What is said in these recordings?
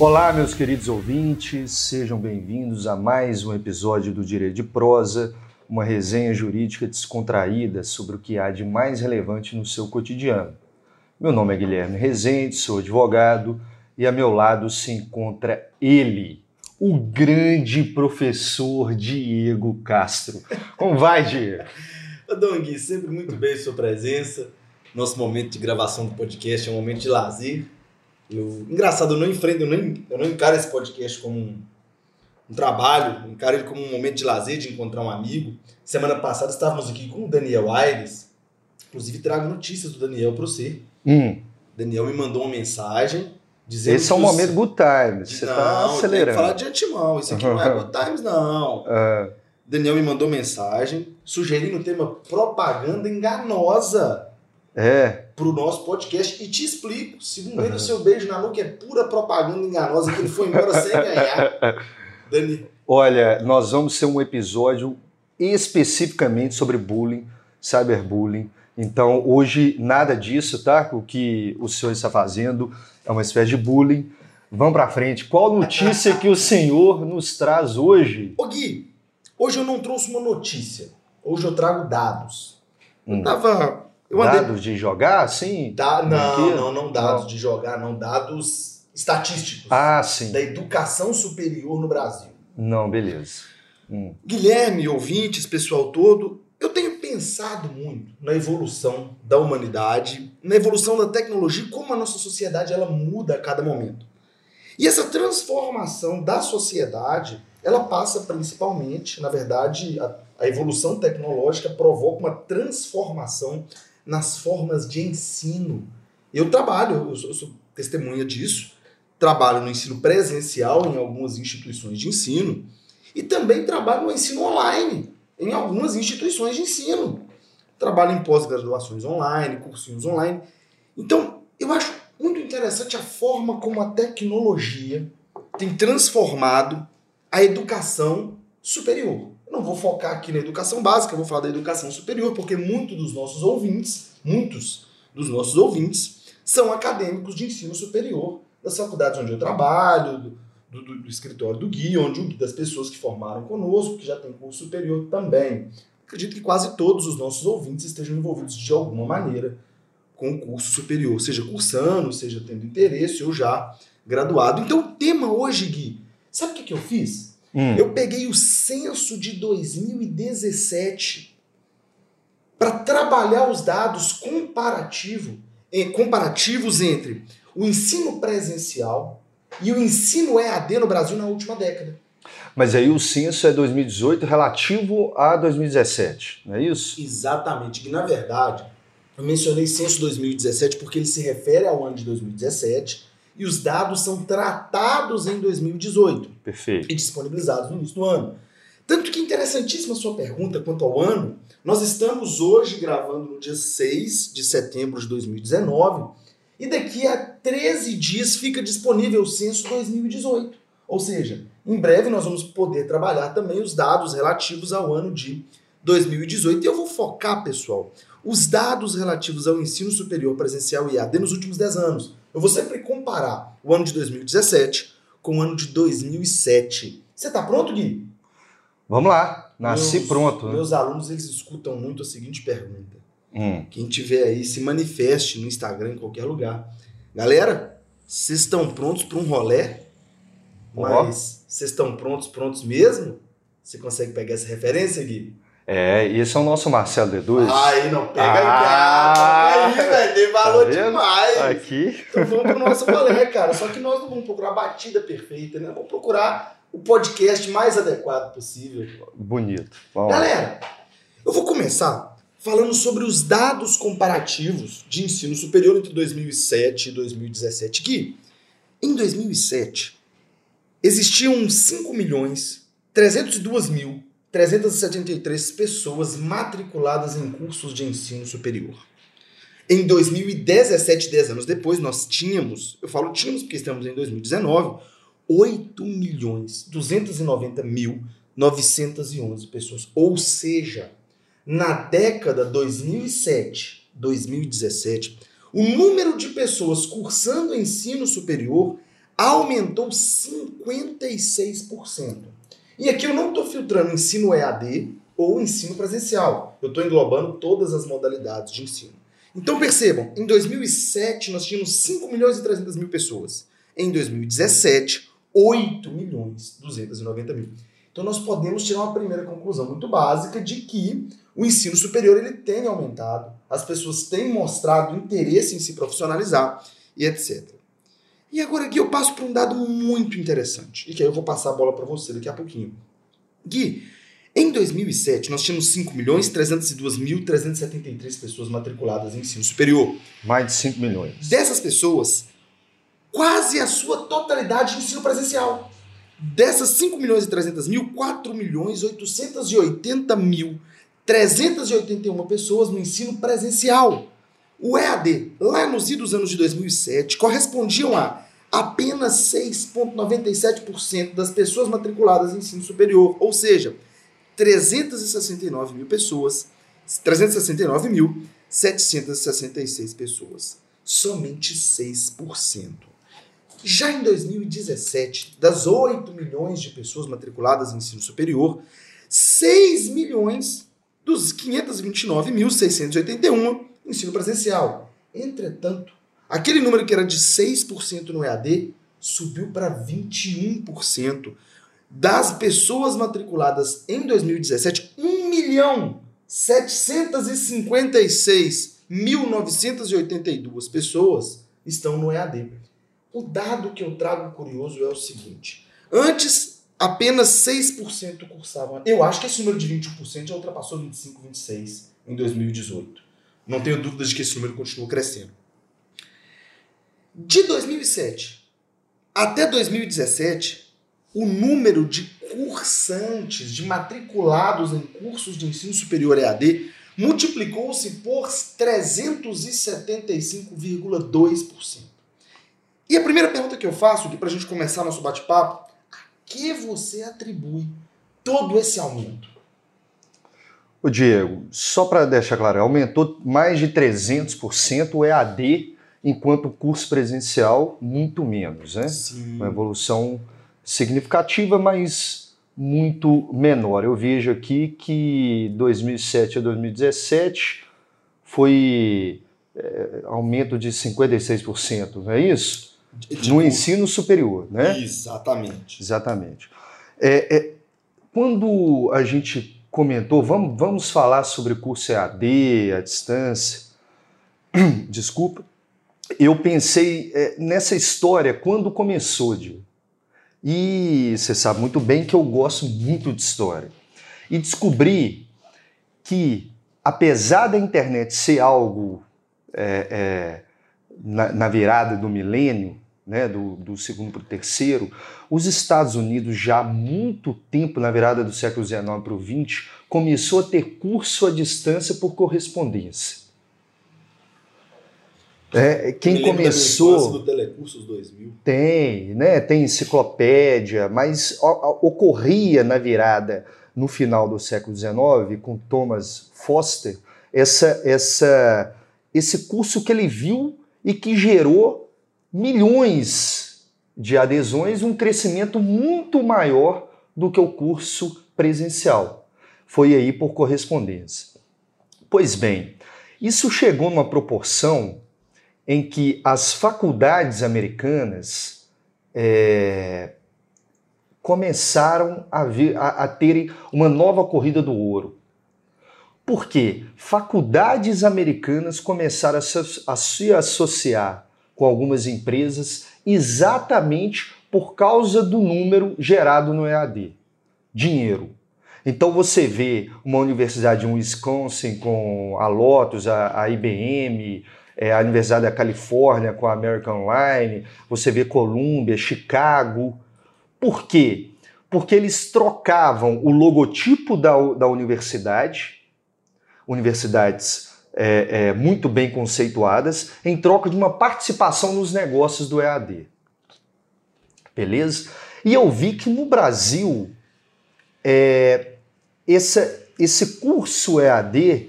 Olá, meus queridos ouvintes, sejam bem-vindos a mais um episódio do Direito de Prosa, uma resenha jurídica descontraída sobre o que há de mais relevante no seu cotidiano. Meu nome é Guilherme Rezende, sou advogado e a meu lado se encontra ele, o grande professor Diego Castro. Como vai, Diego? Dom Gui, sempre muito bem a sua presença. Nosso momento de gravação do podcast é um momento de lazer. Engraçado, eu não encaro esse podcast como um trabalho, eu encaro ele como um momento de lazer, de encontrar um amigo. Semana passada estávamos aqui com o Daniel Aires, inclusive trago notícias do Daniel para você. Daniel me mandou uma mensagem dizendo esse que é um momento good times, você está acelerando. Não, falar de antemão, isso aqui não é good times, não. Daniel me mandou mensagem sugerindo o tema propaganda enganosa. Para o nosso podcast, e te explico, segundo ele, o seu beijo na nuca é pura propaganda enganosa, que ele foi embora sem ganhar. Dani. Olha, nós vamos ter um episódio especificamente sobre bullying, cyberbullying, então hoje nada disso, tá? O que o senhor está fazendo é uma espécie de bullying. Vamos para frente, qual notícia que o senhor nos traz hoje? Ô Gui, hoje eu não trouxe uma notícia, hoje eu trago dados. Dados de jogar, sim? Dados estatísticos. Ah, sim. Da educação superior no Brasil. Não, beleza. Guilherme, ouvintes, pessoal todo, eu tenho pensado muito na evolução da humanidade, na evolução da tecnologia, como a nossa sociedade ela muda a cada momento. E essa transformação da sociedade, ela passa principalmente, na verdade, a evolução tecnológica provoca uma transformação nas formas de ensino. Eu sou testemunha disso, trabalho no ensino presencial em algumas instituições de ensino e também trabalho no ensino online em algumas instituições de ensino. Trabalho em pós-graduações online, cursinhos online. Então, eu acho muito interessante a forma como a tecnologia tem transformado a educação superior. Eu não vou focar aqui na educação básica, eu vou falar da educação superior, porque muitos dos nossos ouvintes são acadêmicos de ensino superior, das faculdades onde eu trabalho, do escritório do Gui, das pessoas que formaram conosco, que já tem curso superior também. Acredito que quase todos os nossos ouvintes estejam envolvidos de alguma maneira com o curso superior, seja cursando, seja tendo interesse ou já graduado. Então o tema hoje, Gui, sabe o que eu fiz? Eu peguei o censo de 2017 para trabalhar os dados comparativos entre o ensino presencial e o ensino EAD no Brasil na última década. Mas aí o censo é 2018 relativo a 2017, não é isso? Exatamente, e na verdade eu mencionei censo 2017 porque ele se refere ao ano de 2017. E os dados são tratados em 2018. Perfeito. E disponibilizados no início do ano. Tanto que interessantíssima a sua pergunta quanto ao ano. Nós estamos hoje gravando no dia 6 de setembro de 2019 e daqui a 13 dias fica disponível o censo 2018. Ou seja, em breve nós vamos poder trabalhar também os dados relativos ao ano de 2018. E eu vou focar, pessoal, os dados relativos ao ensino superior presencial e EAD nos últimos 10 anos. Eu vou sempre comparar o ano de 2017 com o ano de 2007. Você tá pronto, Gui? Vamos lá. Nasci pronto. Né? Meus alunos, eles escutam muito a seguinte pergunta. Quem tiver aí, se manifeste no Instagram, em qualquer lugar. Galera, vocês estão prontos para um rolê? Mas vocês estão prontos mesmo? Você consegue pegar essa referência, Gui? Esse é o nosso Marcelo D2. Aí não, pega aí, cara. Aí, velho, dei valor demais. Aqui. Então vamos pro nosso rolê, cara. Só que nós não vamos procurar a batida perfeita, né? Vamos procurar o podcast mais adequado possível. Bonito. Vamos. Galera, eu vou começar falando sobre os dados comparativos de ensino superior entre 2007 e 2017. Gui, em 2007, existiam 5.302.373 pessoas matriculadas em cursos de ensino superior. Em 2017, 10 anos depois, nós tínhamos, eu falo tínhamos porque estamos em 2019, 8.290.911 pessoas. Ou seja, na década 2007-2017, o número de pessoas cursando ensino superior aumentou 56%. E aqui eu não estou filtrando ensino EAD ou ensino presencial. Eu estou englobando todas as modalidades de ensino. Então percebam, em 2007 nós tínhamos 5.300.000 pessoas. Em 2017, 8.290.000. Então nós podemos tirar uma primeira conclusão muito básica de que o ensino superior ele tem aumentado, as pessoas têm mostrado interesse em se profissionalizar e etc. E agora Gui, eu passo para um dado muito interessante, e que aí eu vou passar a bola para você daqui a pouquinho. Gui, em 2007 nós tínhamos 5.302.373 pessoas matriculadas em ensino superior. Mais de 5 milhões. Dessas pessoas, quase a sua totalidade de ensino presencial. Dessas 5.300.000, 4.880.381 pessoas no ensino presencial. O EAD, lá nos idos anos de 2007, correspondiam a apenas 6,97% das pessoas matriculadas em ensino superior, ou seja, 369.766 pessoas. Somente 6%. Já em 2017, das 8 milhões de pessoas matriculadas em ensino superior, 6.529.681 ensino presencial. Entretanto, aquele número que era de 6% no EAD subiu para 21%. Das pessoas matriculadas em 2017, 1.756.982 pessoas estão no EAD. O dado que eu trago curioso é o seguinte. Antes, apenas 6% cursavam. Eu acho que esse número de 21% já ultrapassou 25, 26% em 2018. Não tenho dúvidas de que esse número continuou crescendo. De 2007 até 2017, o número de cursantes, de matriculados em cursos de ensino superior EAD, multiplicou-se por 375,2%. E a primeira pergunta que eu faço, aqui para a gente começar nosso bate-papo, a que você atribui todo esse aumento? Ô Diego, só para deixar claro, aumentou mais de 300% o EAD, enquanto o curso presencial, muito menos, né? Sim. Uma evolução significativa, mas muito menor. Eu vejo aqui que 2007 a 2017 foi aumento de 56%, não é isso? No ensino superior, né? Exatamente. Exatamente. Quando a gente comentou, vamos falar sobre curso EAD, à distância, desculpa, eu pensei nessa história quando começou, Diego. E você sabe muito bem que eu gosto muito de história. E descobri que, apesar da internet ser algo na virada do milênio, né, do segundo para o terceiro, os Estados Unidos já há muito tempo, na virada do século XIX para o XX, começou a ter curso à distância por correspondência. Quem começou... do Telecursos 2000. Tem, né, tem enciclopédia, mas ocorria na virada, no final do século XIX, com Thomas Foster, esse curso que ele viu e que gerou milhões de adesões, um crescimento muito maior do que o curso presencial. Foi aí por correspondência. Pois bem, isso chegou numa proporção em que as faculdades americanas começaram a ter uma nova corrida do ouro. Por quê? Faculdades americanas começaram a se associar com algumas empresas exatamente por causa do número gerado no EAD. Dinheiro. Então você vê uma universidade em Wisconsin com a Lotus, a IBM, a Universidade da Califórnia com a American Online, você vê Columbia, Chicago. Por quê? Porque eles trocavam o logotipo da universidade, universidades muito bem conceituadas, em troca de uma participação nos negócios do EAD. Beleza? E eu vi que no Brasil, esse curso EAD,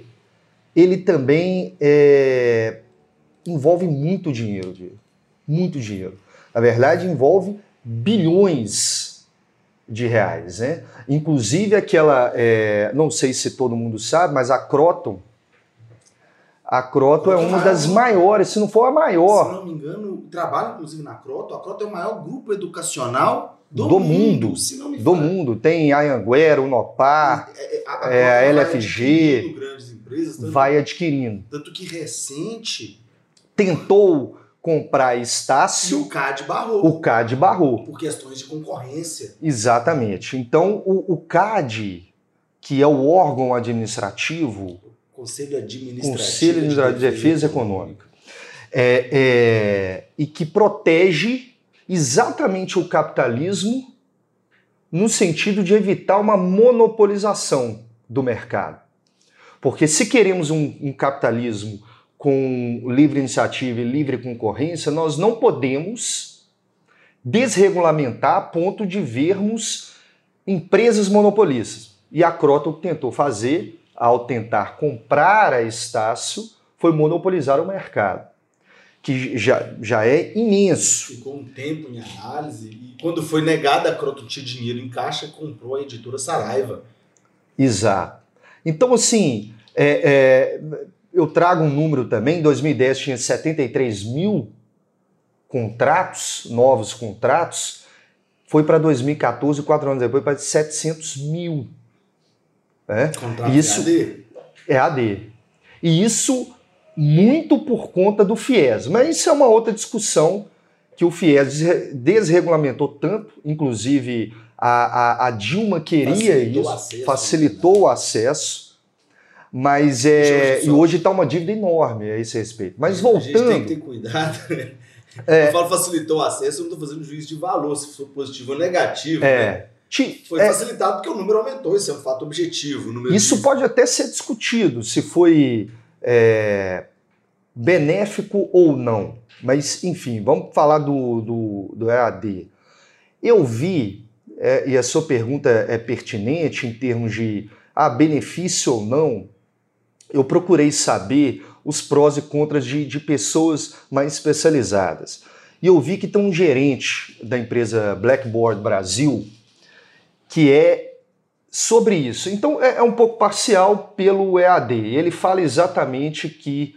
ele também envolve muito dinheiro. Na verdade, envolve bilhões de reais, né? Inclusive aquela, não sei se todo mundo sabe, mas a Kroton é uma das maiores, se não for a maior. Se não me engano, trabalha inclusive na Kroton. A Kroton é o maior grupo educacional do mundo. Se não me engano. Do mundo. Tem a Anhanguera, o Unopar, a LFG. Grandes empresas, vai adquirindo. Tanto que recente tentou comprar Estácio. E o CADE barrou. O CADE barrou. Por questões de concorrência. Exatamente. Então, o CADE, que é o órgão administrativo. Conselho Administrativo de Defesa Econômica. E que protege exatamente o capitalismo no sentido de evitar uma monopolização do mercado. Porque se queremos um capitalismo com livre iniciativa e livre concorrência, nós não podemos desregulamentar a ponto de vermos empresas monopolistas. E a Kroton tentou fazer, ao tentar comprar a Estácio, foi monopolizar o mercado, que já é imenso. Ficou um tempo em análise, e quando foi negada, a Kroton tinha dinheiro em caixa, comprou a editora Saraiva. Exato. Então, assim, eu trago um número também, em 2010 tinha 73 mil contratos, novos contratos, foi para 2014, 4 anos depois, para 700 mil. Isso é AD. E isso muito por conta do FIES. Mas isso é uma outra discussão, que o FIES desregulamentou tanto, inclusive a Dilma queria isso, facilitou o acesso, mas e hoje está uma dívida enorme a esse respeito. Mas voltando... A gente tem que ter cuidado, né? Eu falo facilitou o acesso, eu não estou fazendo juízo de valor, se for positivo ou negativo, né? Foi facilitado porque o número aumentou, isso é um fato objetivo. Isso pode até ser discutido, se foi benéfico ou não. Mas, enfim, vamos falar do EAD. Eu vi, e a sua pergunta é pertinente em termos de benefício ou não, eu procurei saber os prós e contras de pessoas mais especializadas. E eu vi que tem um gerente da empresa Blackboard Brasil, que é sobre isso. Então, é um pouco parcial pelo EAD. Ele fala exatamente que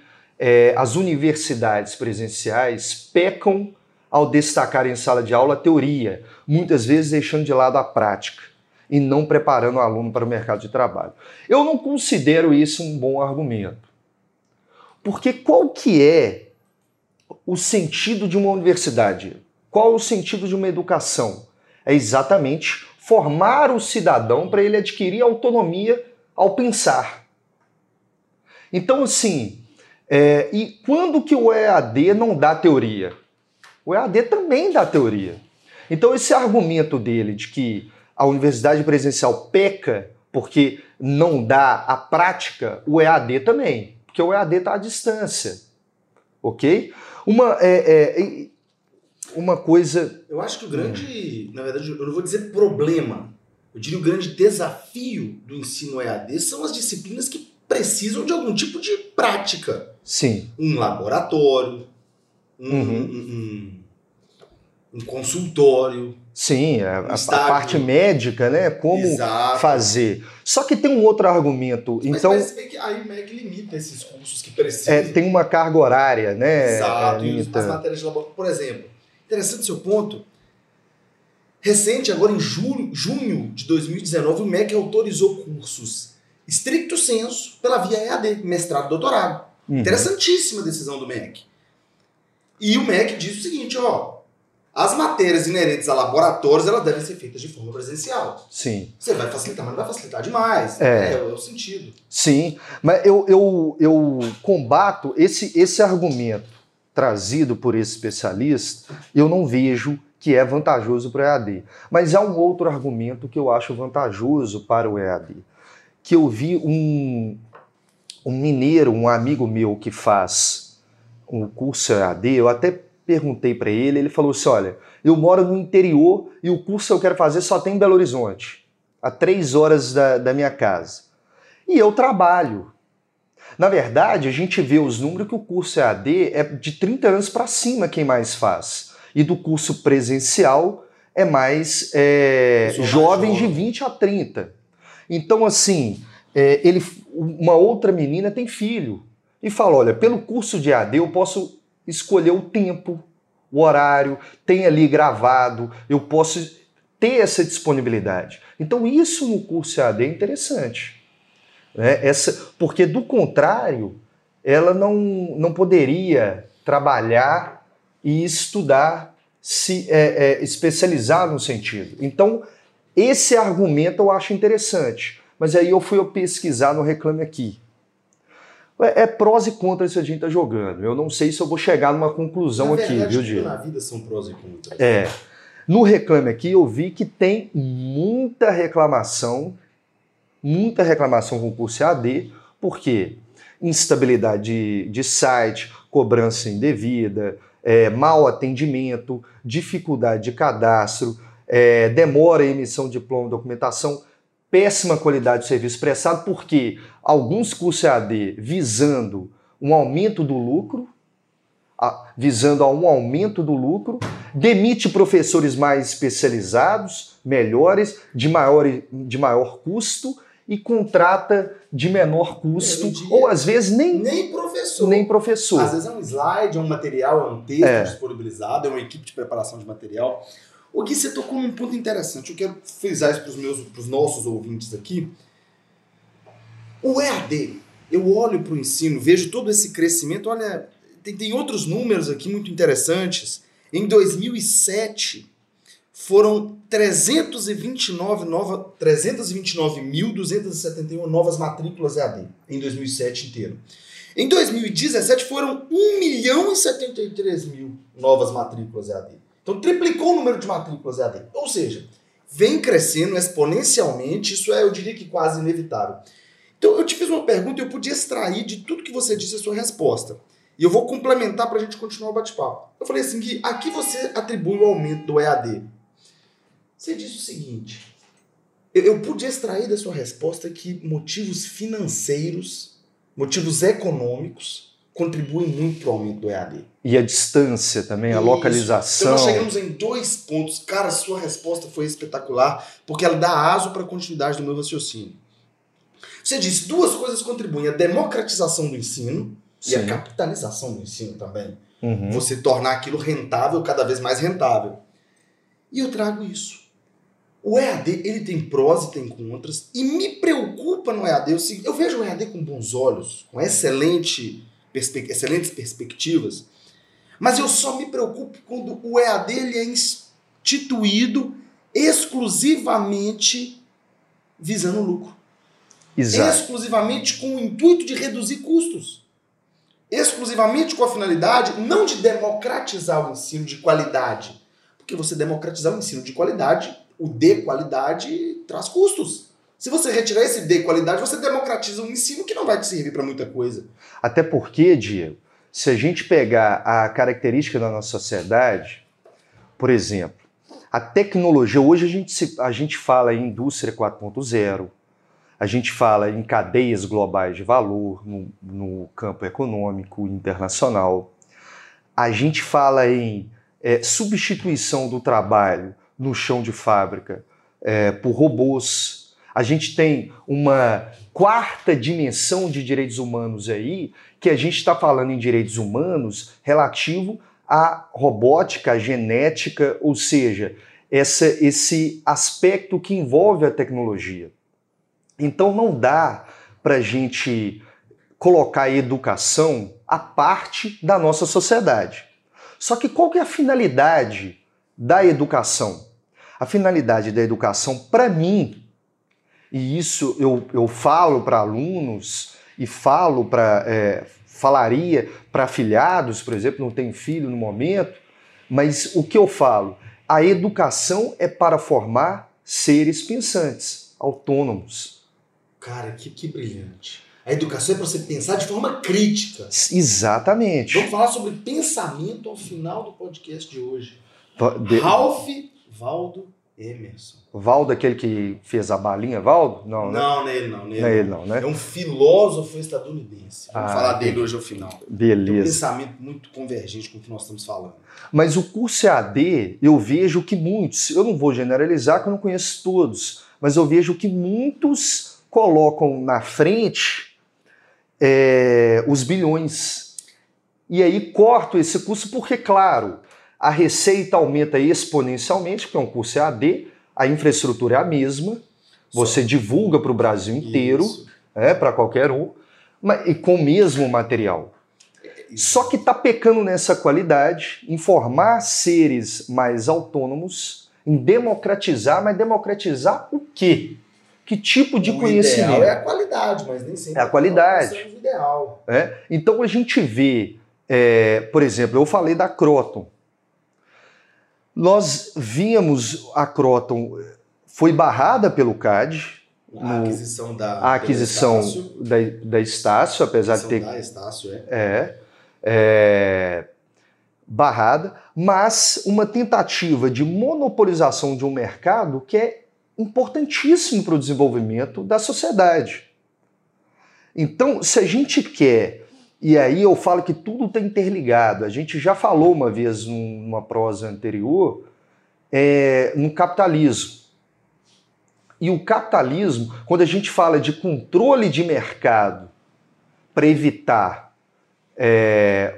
as universidades presenciais pecam ao destacar em sala de aula a teoria, muitas vezes deixando de lado a prática e não preparando o aluno para o mercado de trabalho. Eu não considero isso um bom argumento. Porque qual que é o sentido de uma universidade? Qual o sentido de uma educação? É exatamente formar o cidadão para ele adquirir autonomia ao pensar. Então, assim, e quando que o EAD não dá teoria? O EAD também dá teoria. Então, esse argumento dele de que a universidade presencial peca porque não dá a prática, o EAD também, porque o EAD está à distância, ok? Uma coisa... Eu acho que o grande, na verdade, eu não vou dizer problema, eu diria o grande desafio do ensino EAD são as disciplinas que precisam de algum tipo de prática. Sim. Um laboratório, um consultório. Sim, a parte médica, né? Como Exato. Fazer. Só que tem um outro argumento. Mas parece que aí o MEC limita esses cursos que precisam. Tem uma carga horária, né? Exato, e as matérias de laboratório, por exemplo. Interessante seu ponto. Recente, agora em junho de 2019, o MEC autorizou cursos stricto sensu pela via EAD, mestrado e doutorado. Interessantíssima decisão do MEC. E o MEC diz o seguinte, as matérias inerentes a laboratórios, elas devem ser feitas de forma presencial. Sim. Você vai facilitar, mas não vai facilitar demais. É o sentido. Sim, mas eu combato esse argumento trazido por esse especialista, eu não vejo que é vantajoso para o EAD. Mas há um outro argumento que eu acho vantajoso para o EAD, que eu vi um mineiro, um amigo meu que faz um curso EAD, eu até perguntei para ele, ele falou assim, olha, eu moro no interior e o curso que eu quero fazer só tem em Belo Horizonte, a 3 horas da minha casa. E eu trabalho. Na verdade, a gente vê os números que o curso EAD é de 30 anos para cima quem mais faz. e do curso presencial é mais jovens de 20 a 30. Então, assim, uma outra menina tem filho e fala, olha, pelo curso de AD eu posso escolher o tempo, o horário, tem ali gravado, eu posso ter essa disponibilidade. Então, isso no curso AD é interessante. Né? Porque, do contrário, ela não poderia trabalhar e estudar, se especializar no sentido. Então, esse argumento eu acho interessante. Mas aí eu fui pesquisar no Reclame Aqui. É prós e contras que a gente está jogando. Eu não sei se eu vou chegar numa conclusão aqui, viu, Diego? Na vida são prós e contras. É. No Reclame Aqui eu vi que tem muita reclamação com o curso AD, porque instabilidade de site, cobrança indevida, mau atendimento, dificuldade de cadastro, demora em emissão de diploma, documentação, péssima qualidade do serviço prestado, porque alguns cursos AD visando um aumento do lucro, demite professores mais especializados, melhores, de maior custo e contrata de menor custo, ou às vezes nem professor. Às vezes é um slide, é um material, é um texto disponibilizado, é uma equipe de preparação de material. O Gui, você tocou num ponto interessante. Eu quero frisar isso para os nossos ouvintes aqui. O EAD, eu olho para o ensino, vejo todo esse crescimento. Olha, tem outros números aqui muito interessantes. Em 2007, foram 329.271 novas matrículas EAD, em 2007 inteiro. Em 2017, foram 1.073.000 novas matrículas EAD. Então, triplicou o número de matrículas EAD. Ou seja, vem crescendo exponencialmente, isso eu diria que quase inevitável. Então, eu te fiz uma pergunta e eu podia extrair de tudo que você disse a sua resposta. E eu vou complementar para a gente continuar o bate-papo. Eu falei assim, Gui, a que você atribui o aumento do EAD? Você disse o seguinte, eu pude extrair da sua resposta que motivos financeiros, motivos econômicos, contribuem muito para o aumento do EAD. E a distância também, a localização. Então nós chegamos em dois pontos. Cara, sua resposta foi espetacular, porque ela dá aso para a continuidade do meu raciocínio. Você disse, duas coisas contribuem, a democratização do ensino e a capitalização do ensino também. Uhum. Você tornar aquilo rentável, cada vez mais rentável. E eu trago isso. O EAD, ele tem prós e tem contras, e me preocupa no EAD. Eu vejo o EAD com bons olhos, com excelentes perspectivas, mas eu só me preocupo quando o EAD ele é instituído exclusivamente visando lucro. Exato. Exclusivamente com o intuito de reduzir custos. Exclusivamente com a finalidade não de democratizar o ensino de qualidade. Porque você democratizar o ensino de qualidade, o de qualidade traz custos. Se você retirar esse de qualidade, você democratiza um ensino que não vai te servir para muita coisa. Até porque, Diego, se a gente pegar a característica da nossa sociedade, por exemplo, a tecnologia, hoje a gente fala em indústria 4.0, a gente fala em cadeias globais de valor no campo econômico internacional, a gente fala em substituição do trabalho no chão de fábrica por robôs. A gente tem uma quarta dimensão de direitos humanos aí, que a gente está falando em direitos humanos relativo à robótica, à genética, ou seja, esse aspecto que envolve a tecnologia. Então não dá para a gente colocar a educação à parte da nossa sociedade. Só que qual que é a finalidade da educação? A finalidade da educação, para mim, e isso eu falo para alunos e falaria para afilhados, por exemplo, não tenho filho no momento, mas o que eu falo? A educação é para formar seres pensantes, autônomos. Cara, que brilhante. A educação é para você pensar de forma crítica. Exatamente. Vamos falar sobre pensamento ao final do podcast de hoje. Ralph Waldo Emerson. Waldo, aquele que fez a balinha, Waldo? Não, né? Não, não é ele, né? É um filósofo estadunidense. Vamos falar dele hoje ao final. Beleza. Tem um pensamento muito convergente com o que nós estamos falando. Mas o curso EAD, eu vejo que muitos, eu não vou generalizar, que eu não conheço todos, mas eu vejo que muitos colocam na frente os bilhões. E aí cortam esse curso porque, claro, a receita aumenta exponencialmente, porque é um curso EAD, a infraestrutura é a mesma, você divulga para o Brasil inteiro, para qualquer um, mas, e com o mesmo material. Só que está pecando nessa qualidade em formar seres mais autônomos, em democratizar, mas democratizar o quê? Que tipo de conhecimento? O ideal é a qualidade, mas nem sempre é a qualidade. É o ideal. É? Então a gente vê, por exemplo, eu falei da Kroton. Nós víamos a Kroton foi barrada pelo CADE. A aquisição da Estácio, apesar de ter... Da Estácio, barrada, mas uma tentativa de monopolização de um mercado que é importantíssimo para o desenvolvimento da sociedade. Então, se a gente quer... E aí eu falo que tudo está interligado. A gente já falou uma vez numa prosa anterior no capitalismo. E o capitalismo, quando a gente fala de controle de mercado para evitar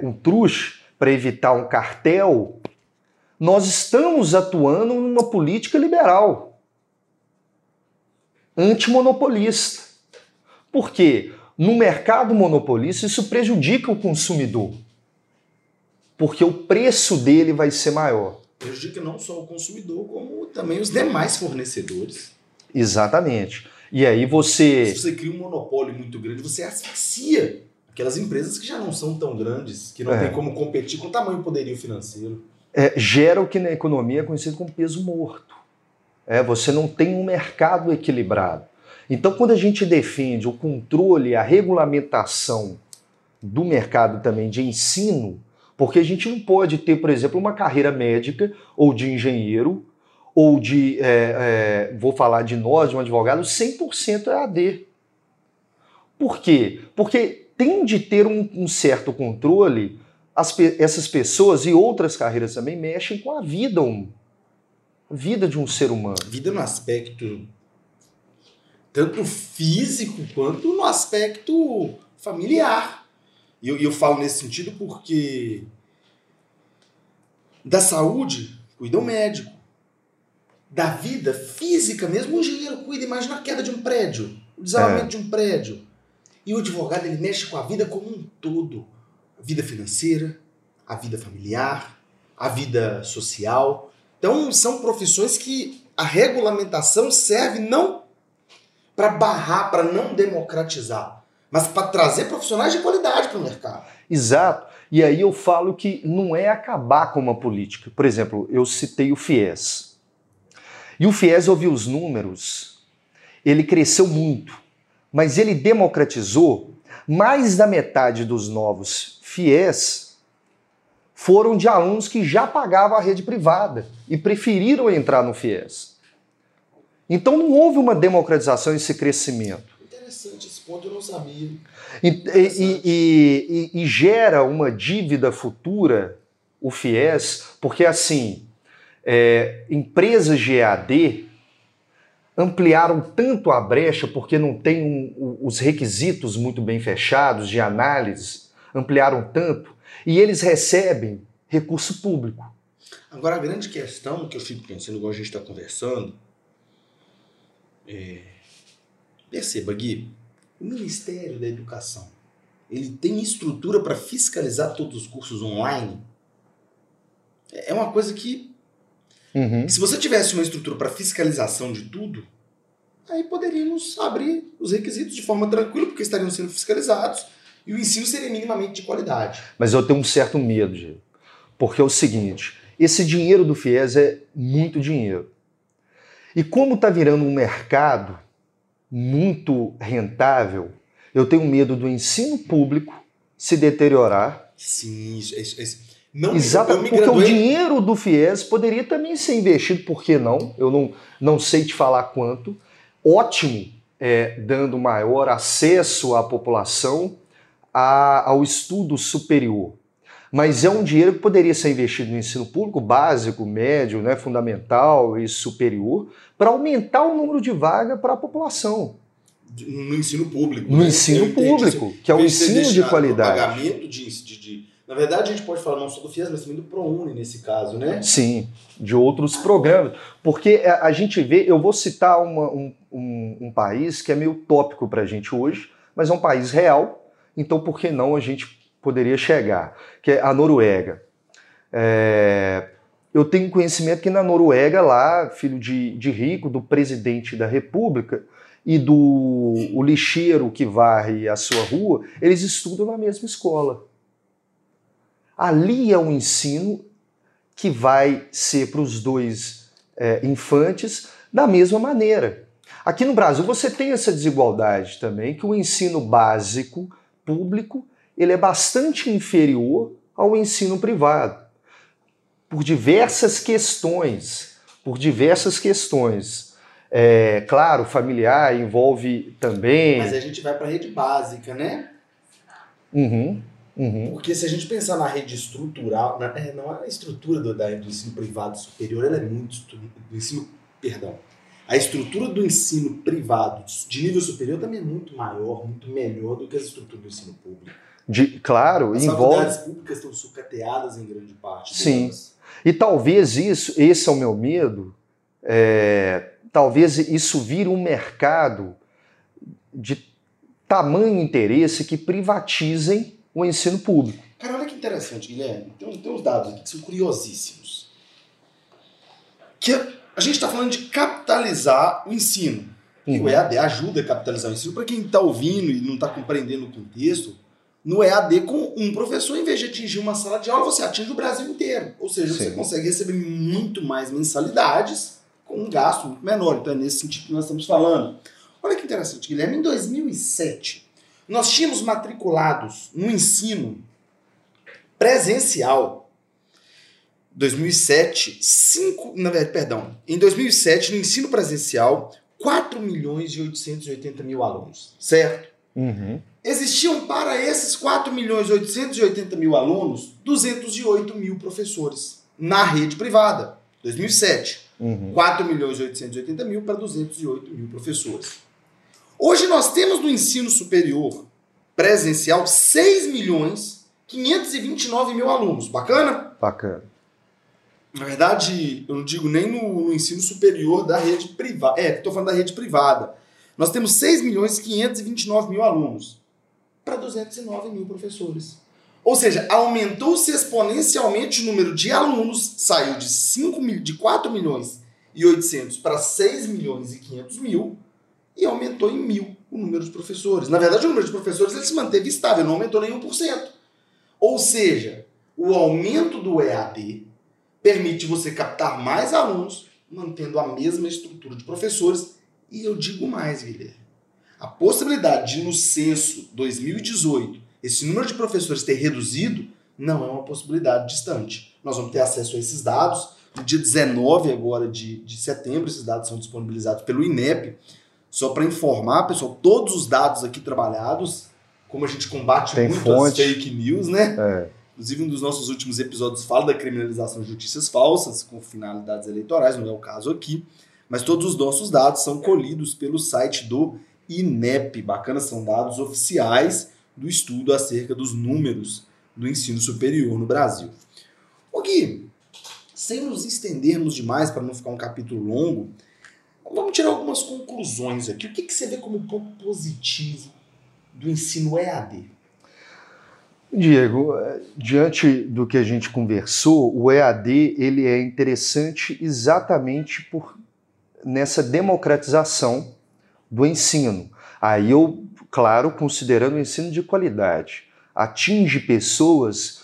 um truste, para evitar um cartel, nós estamos atuando numa política liberal, antimonopolista. Por quê? No mercado monopolista, isso prejudica o consumidor, porque o preço dele vai ser maior. Prejudica não só o consumidor, como também os demais fornecedores. Exatamente. E aí você... Se você cria um monopólio muito grande, você asfixia aquelas empresas que já não são tão grandes, que não tem como competir com o tamanho do poderio financeiro. Gera o que na economia é conhecido como peso morto. Você não tem um mercado equilibrado. Então, quando a gente defende o controle, a regulamentação do mercado também de ensino, porque a gente não pode ter, por exemplo, uma carreira médica ou de engenheiro ou de, vou falar de nós, de um advogado, 100% EAD. Por quê? Porque tem de ter um certo controle, essas pessoas e outras carreiras também mexem com a vida de um ser humano. Vida no aspecto... tanto físico quanto no aspecto familiar. E eu falo nesse sentido porque da saúde cuida o médico. Da vida física mesmo, o engenheiro cuida. Imagina a queda de um prédio, o desalamento de um prédio. E o advogado, ele mexe com a vida como um todo. A vida financeira, a vida familiar, a vida social. Então são profissões que a regulamentação serve não para barrar, para não democratizar, mas para trazer profissionais de qualidade para o mercado. Exato. E aí eu falo que não é acabar com uma política. Por exemplo, eu citei o FIES. E o FIES, eu vi os números, ele cresceu muito, mas ele democratizou. Mais da metade dos novos FIES foram de alunos que já pagavam a rede privada e preferiram entrar no FIES. Então não houve uma democratização, esse crescimento. Interessante, esse ponto eu não sabia. E gera uma dívida futura, o FIES, porque assim, empresas de EAD ampliaram tanto a brecha, porque não tem os requisitos muito bem fechados de análise, ampliaram tanto, e eles recebem recurso público. Agora, a grande questão que eu fico pensando, igual a gente está conversando, perceba, Gui, o Ministério da Educação, ele tem estrutura para fiscalizar todos os cursos online? É uma coisa que, se você tivesse uma estrutura para fiscalização de tudo, aí poderíamos abrir os requisitos de forma tranquila, porque estariam sendo fiscalizados e o ensino seria minimamente de qualidade. Mas eu tenho um certo medo, Diego, porque é o seguinte, esse dinheiro do FIES é muito dinheiro. E como está virando um mercado muito rentável, eu tenho medo do ensino público se deteriorar. Sim, Exatamente, porque o dinheiro do FIES poderia também ser investido, por que não? Eu não sei te falar quanto. Ótimo, dando maior acesso à população ao estudo superior. Mas é um dinheiro que poderia ser investido no ensino público, básico, médio, né, fundamental e superior, para aumentar o número de vagas para a população. No ensino público. No ensino público, que é o ensino de qualidade. Pagamento na verdade, a gente pode falar não só do FIES, mas também do ProUni nesse caso, né? Sim, de outros programas. Porque a gente vê, eu vou citar um país que é meio tópico para a gente hoje, mas é um país real, então por que não a gente poderia chegar, que é a Noruega. Eu tenho conhecimento que na Noruega, lá, filho de rico, do presidente da república e do lixeiro que varre a sua rua, eles estudam na mesma escola. Ali é um ensino que vai ser para os dois infantes da mesma maneira. Aqui no Brasil você tem essa desigualdade também, que o ensino básico público ele é bastante inferior ao ensino privado, por diversas questões, claro, familiar envolve também... Mas a gente vai para a rede básica, né? Uhum. Uhum. Porque se a gente pensar na rede estrutural, a estrutura do ensino privado superior, ela é muito... A estrutura do ensino privado de nível superior também é muito maior, muito melhor do que a estrutura do ensino público. Claro, envolve... As faculdades públicas estão sucateadas em grande parte. Sim, delas. E talvez isso, esse é o meu medo, talvez isso vire um mercado de tamanho interesse que privatizem o ensino público. Cara, olha que interessante, Guilherme. Tem uns dados aqui que são curiosíssimos. Que a gente está falando de capitalizar o ensino. Uhum. O EAD ajuda a capitalizar o ensino. Para quem está ouvindo e não está compreendendo o contexto, no EAD, com um professor, em vez de atingir uma sala de aula, você atinge o Brasil inteiro. Ou seja, sim, você consegue receber muito mais mensalidades com um gasto muito menor. Então é nesse sentido que nós estamos falando. Olha que interessante, Guilherme. Em 2007... nós tínhamos matriculados no ensino presencial, em 2007, no ensino presencial, 4.880.000 alunos, certo? Uhum. Existiam para esses 4.880.000 alunos, 208.000 professores na rede privada, 2007. Uhum. 4.880.000 para 208.000 professores. Hoje nós temos no ensino superior presencial 6.529.000 alunos. Bacana? Bacana. Na verdade, eu não digo nem no ensino superior da rede privada. Estou falando da rede privada. Nós temos 6.529.000 alunos para 209.000 professores. Ou seja, aumentou-se exponencialmente o número de alunos, saiu de 4.800.000 para 6.500.000. E aumentou em 1.000 o número de professores. Na verdade, o número de professores ele se manteve estável, não aumentou nem 1%. Ou seja, o aumento do EAD permite você captar mais alunos, mantendo a mesma estrutura de professores. E eu digo mais, Guilherme. A possibilidade de, no censo 2018, esse número de professores ter reduzido, não é uma possibilidade distante. Nós vamos ter acesso a esses dados. No dia 19 agora de setembro, esses dados são disponibilizados pelo INEP. Só para informar, pessoal, todos os dados aqui trabalhados, como a gente combate muito as fake news, né? Inclusive, um dos nossos últimos episódios fala da criminalização de notícias falsas com finalidades eleitorais, não é o caso aqui. Mas todos os nossos dados são colhidos pelo site do INEP. Bacana, são dados oficiais do estudo acerca dos números do ensino superior no Brasil. Ô Gui, sem nos estendermos demais para não ficar um capítulo longo, vamos tirar algumas conclusões aqui. O que você vê como ponto positivo do ensino EAD? Diego, diante do que a gente conversou, o EAD ele é interessante exatamente nessa democratização do ensino. Aí eu, claro, considerando o ensino de qualidade, atinge pessoas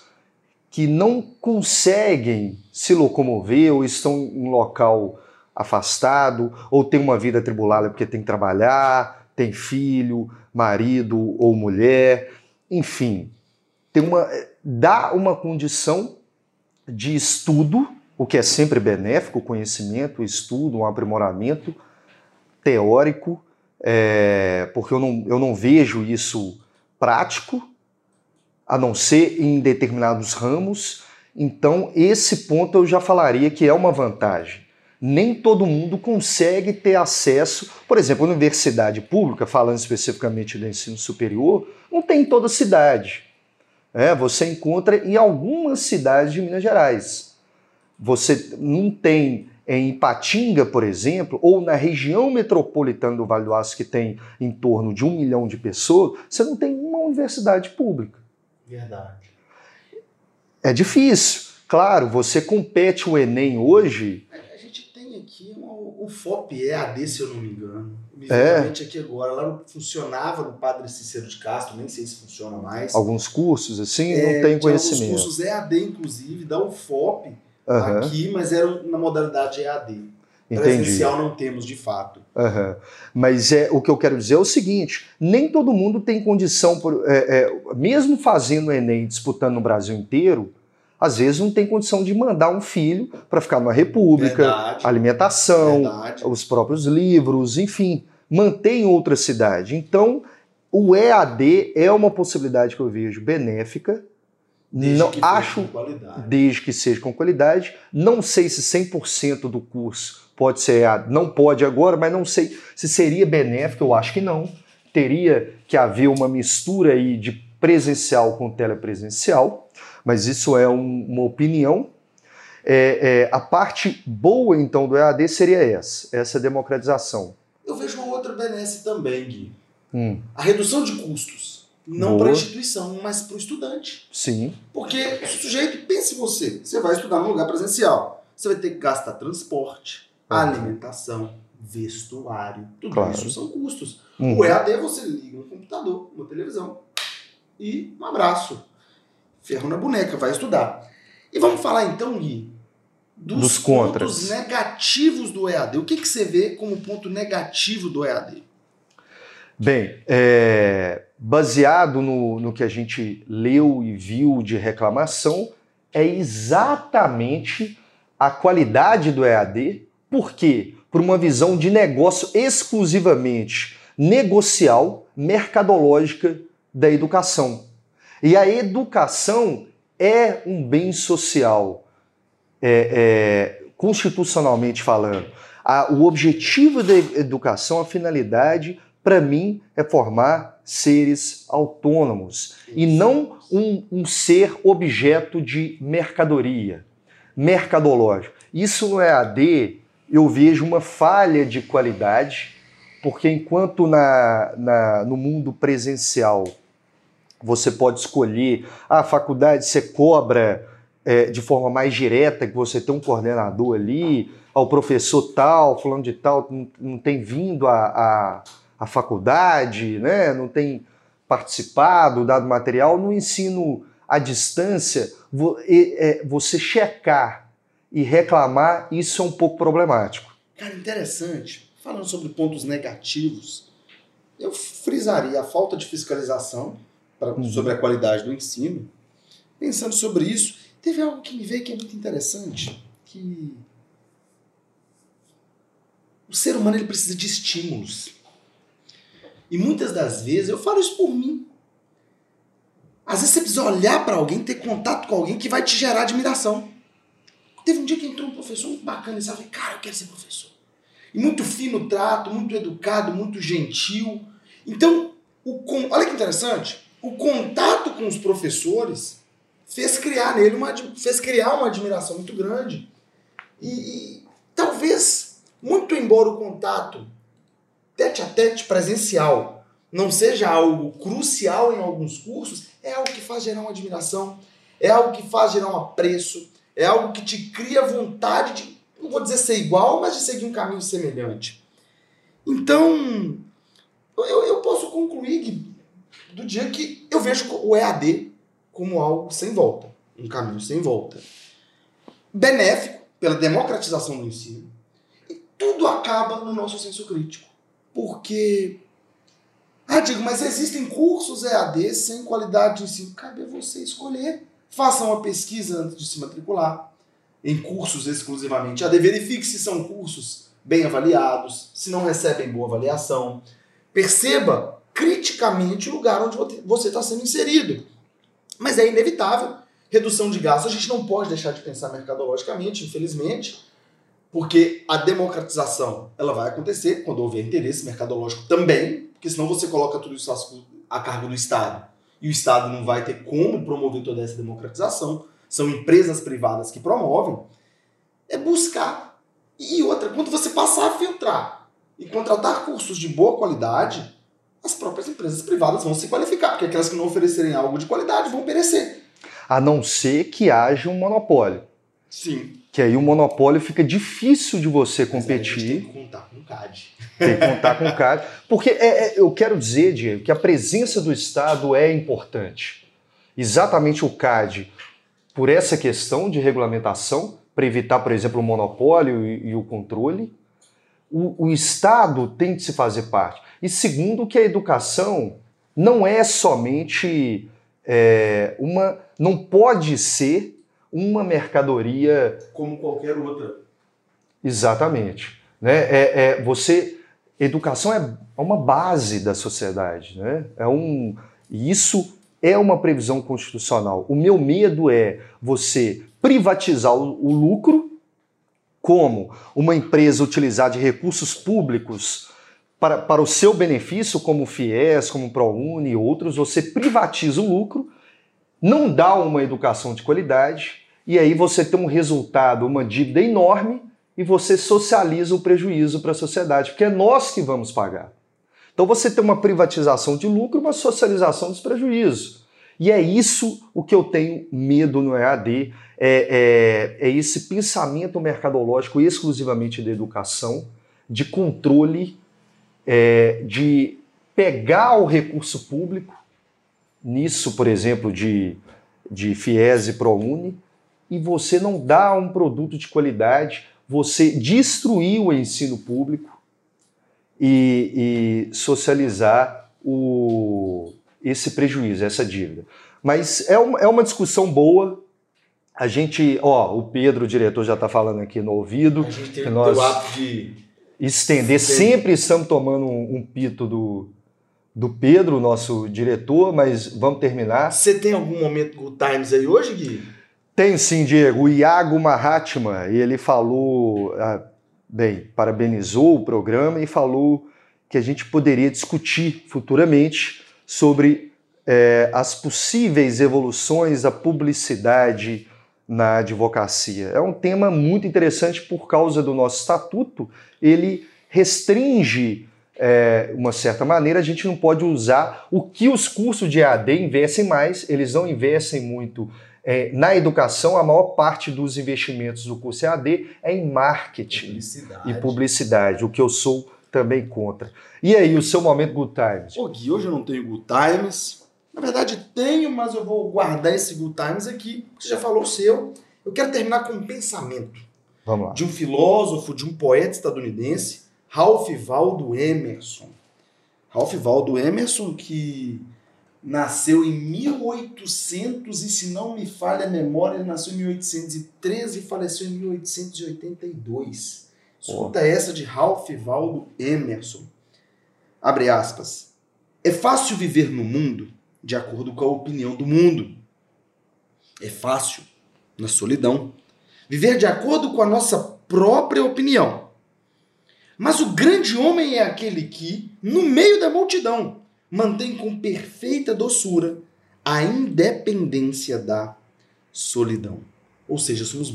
que não conseguem se locomover ou estão em um local afastado, ou tem uma vida atribulada porque tem que trabalhar, tem filho, marido ou mulher, enfim, dá uma condição de estudo, o que é sempre benéfico, conhecimento, estudo, um aprimoramento teórico, porque eu não vejo isso prático, a não ser em determinados ramos. Então, esse ponto eu já falaria que é uma vantagem. Nem todo mundo consegue ter acesso, por exemplo, a universidade pública, falando especificamente do ensino superior, não tem em toda a cidade. Você encontra em algumas cidades de Minas Gerais. Você não tem em Ipatinga, por exemplo, ou na região metropolitana do Vale do Aço, que tem em torno de 1 milhão de pessoas, você não tem uma universidade pública. Verdade. É difícil. Claro, você compete o Enem hoje... A gente tem aqui o UFOP EAD, se eu não me engano. Obviamente aqui agora. Ela funcionava no Padre Cícero de Castro, nem sei se funciona mais. Alguns cursos, assim, não tem conhecimento. Alguns cursos EAD, inclusive, da UFOP aqui, mas eram na modalidade EAD. Entendi. Presencial não temos, de fato. Mas o que eu quero dizer é o seguinte, nem todo mundo tem condição, mesmo fazendo o Enem, disputando no Brasil inteiro, às vezes não tem condição de mandar um filho para ficar numa república, verdade, alimentação, verdade, os próprios livros, enfim, manter em outra cidade. Então, o EAD é uma possibilidade que eu vejo benéfica, desde que seja com qualidade. Não sei se 100% do curso pode ser EAD. Não pode agora, mas não sei se seria benéfico. Eu acho que não. Teria que haver uma mistura aí de presencial com telepresencial, mas isso é uma opinião. A parte boa, então, do EAD seria essa democratização. Eu vejo uma outra benesse também, Gui. A redução de custos. Não para a instituição, mas para o estudante. Sim. Porque o sujeito, pense você vai estudar num lugar presencial. Você vai ter que gastar transporte, alimentação, vestuário. Tudo isso são custos. O EAD você liga um computador, uma televisão e um abraço. Ferro na boneca, vai estudar. E vamos falar então, Gui, dos pontos negativos do EAD. O que você vê como ponto negativo do EAD? Bem, baseado no que a gente leu e viu de reclamação, é exatamente a qualidade do EAD. Por quê? Por uma visão de negócio exclusivamente negocial, mercadológica da educação. E a educação é um bem social, constitucionalmente falando. O objetivo da educação, a finalidade, para mim, é formar seres autônomos e não um ser objeto de mercadoria, mercadológico. Isso no EAD eu vejo uma falha de qualidade, porque enquanto no mundo presencial você pode escolher, a faculdade você cobra de forma mais direta, que você tem um coordenador ali, ao professor tal, fulano de tal, não tem vindo a faculdade, não tem participado, dado material. No ensino à distância, você checar e reclamar, isso é um pouco problemático. Cara, interessante. Falando sobre pontos negativos, eu frisaria a falta de fiscalização sobre a qualidade do ensino. Pensando sobre isso, teve algo que me veio que é muito interessante, que o ser humano ele precisa de estímulos. E muitas das vezes, eu falo isso por mim, às vezes você precisa olhar para alguém, ter contato com alguém que vai te gerar admiração. Teve um dia que entrou um professor muito bacana e eu falei, cara, eu quero ser professor. E muito fino o trato, muito educado, muito gentil. Então, olha que interessante, o contato com os professores fez criar uma admiração muito grande. E talvez, muito embora o contato tete-a-tete presencial não seja algo crucial em alguns cursos, é algo que faz gerar uma admiração, é algo que faz gerar um apreço, é algo que te cria vontade de, não vou dizer ser igual, mas de seguir um caminho semelhante. Então, eu posso concluir do dia que eu vejo o EAD como algo sem volta, um caminho sem volta. Benéfico pela democratização do ensino, e tudo acaba no nosso senso crítico. Porque, Diego, mas existem cursos EAD sem qualidade de ensino. Cabe a você escolher. Faça uma pesquisa antes de se matricular, em cursos exclusivamente AD. Verifique se são cursos bem avaliados, se não recebem boa avaliação. Perceba criticamente o lugar onde você está sendo inserido. Mas é inevitável. Redução de gastos, a gente não pode deixar de pensar mercadologicamente, infelizmente, porque a democratização ela vai acontecer quando houver interesse mercadológico também, porque senão você coloca tudo isso a cargo do Estado. E o Estado não vai ter como promover toda essa democratização. São empresas privadas que promovem. É buscar. E outra, quando você passar a filtrar e contratar cursos de boa qualidade, as próprias empresas privadas vão se qualificar, porque aquelas que não oferecerem algo de qualidade vão perecer. A não ser que haja um monopólio. Sim. Que aí o monopólio fica difícil de você competir. Tem que contar com o CADE. Tem que contar com o CADE. Porque eu quero dizer, Diego, que a presença do Estado é importante. Exatamente o CADE, por essa questão de regulamentação, para evitar, por exemplo, o monopólio e o controle, o Estado tem de se fazer parte. E segundo, que a educação não é somente não pode ser uma mercadoria como qualquer outra. Exatamente. Né? Educação é uma base da sociedade. Né? Isso é uma previsão constitucional. O meu medo é você privatizar o lucro, como uma empresa utilizar de recursos públicos para o seu benefício, como o FIES, como o ProUni e outros. Você privatiza o lucro, não dá uma educação de qualidade, e aí você tem um resultado, uma dívida enorme, e você socializa o prejuízo para a sociedade, porque é nós que vamos pagar. Então você tem uma privatização de lucro, uma socialização dos prejuízos. E é isso o que eu tenho medo no EAD, é esse pensamento mercadológico exclusivamente da educação, de controle, de pegar o recurso público, nisso, por exemplo, de FIES e ProUni, e você não dá um produto de qualidade, você destruir o ensino público e socializar esse prejuízo, essa dívida. Mas é uma discussão boa. A gente, o Pedro, o diretor, já está falando aqui no ouvido. A gente tem o hábito de estender. Sempre estamos tomando um pito do Pedro, nosso diretor, mas vamos terminar. Você tem algum momento Good Times aí hoje, Gui? Tem sim, Diego. O Iago Mahatma, ele falou... parabenizou o programa e falou que a gente poderia discutir futuramente sobre as possíveis evoluções da publicidade na advocacia. É um tema muito interessante por causa do nosso estatuto. Ele restringe, uma certa maneira, a gente não pode usar o que os cursos de EAD investem mais. Eles não investem muito na educação. A maior parte dos investimentos do curso EAD é em marketing e publicidade, o que eu sou também contra. E aí, o seu momento Good Times? Gui, hoje eu não tenho Good Times. Na verdade, tenho, mas eu vou guardar esse Good Times aqui, porque você já falou o seu. Eu quero terminar com um pensamento. Vamos lá. De um filósofo, de um poeta estadunidense, Ralph Waldo Emerson. Ralph Waldo Emerson, que... nasceu em 1800, e se não me falha a memória, ele nasceu em 1813 e faleceu em 1882. Escuta essa de Ralph Waldo Emerson. Abre aspas. É fácil viver no mundo de acordo com a opinião do mundo. É fácil, na solidão, viver de acordo com a nossa própria opinião. Mas o grande homem é aquele que, no meio da multidão, mantém com perfeita doçura a independência da solidão. Ou seja, somos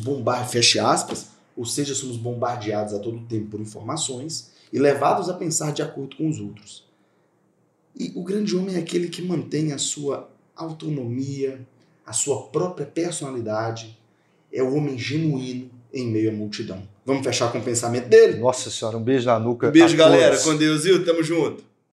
bombardeados a todo tempo por informações e levados a pensar de acordo com os outros. E o grande homem é aquele que mantém a sua autonomia, a sua própria personalidade. É o homem genuíno em meio à multidão. Vamos fechar com o pensamento dele? Nossa Senhora, um beijo na nuca. Um beijo, galera. Com Deus, tamo junto.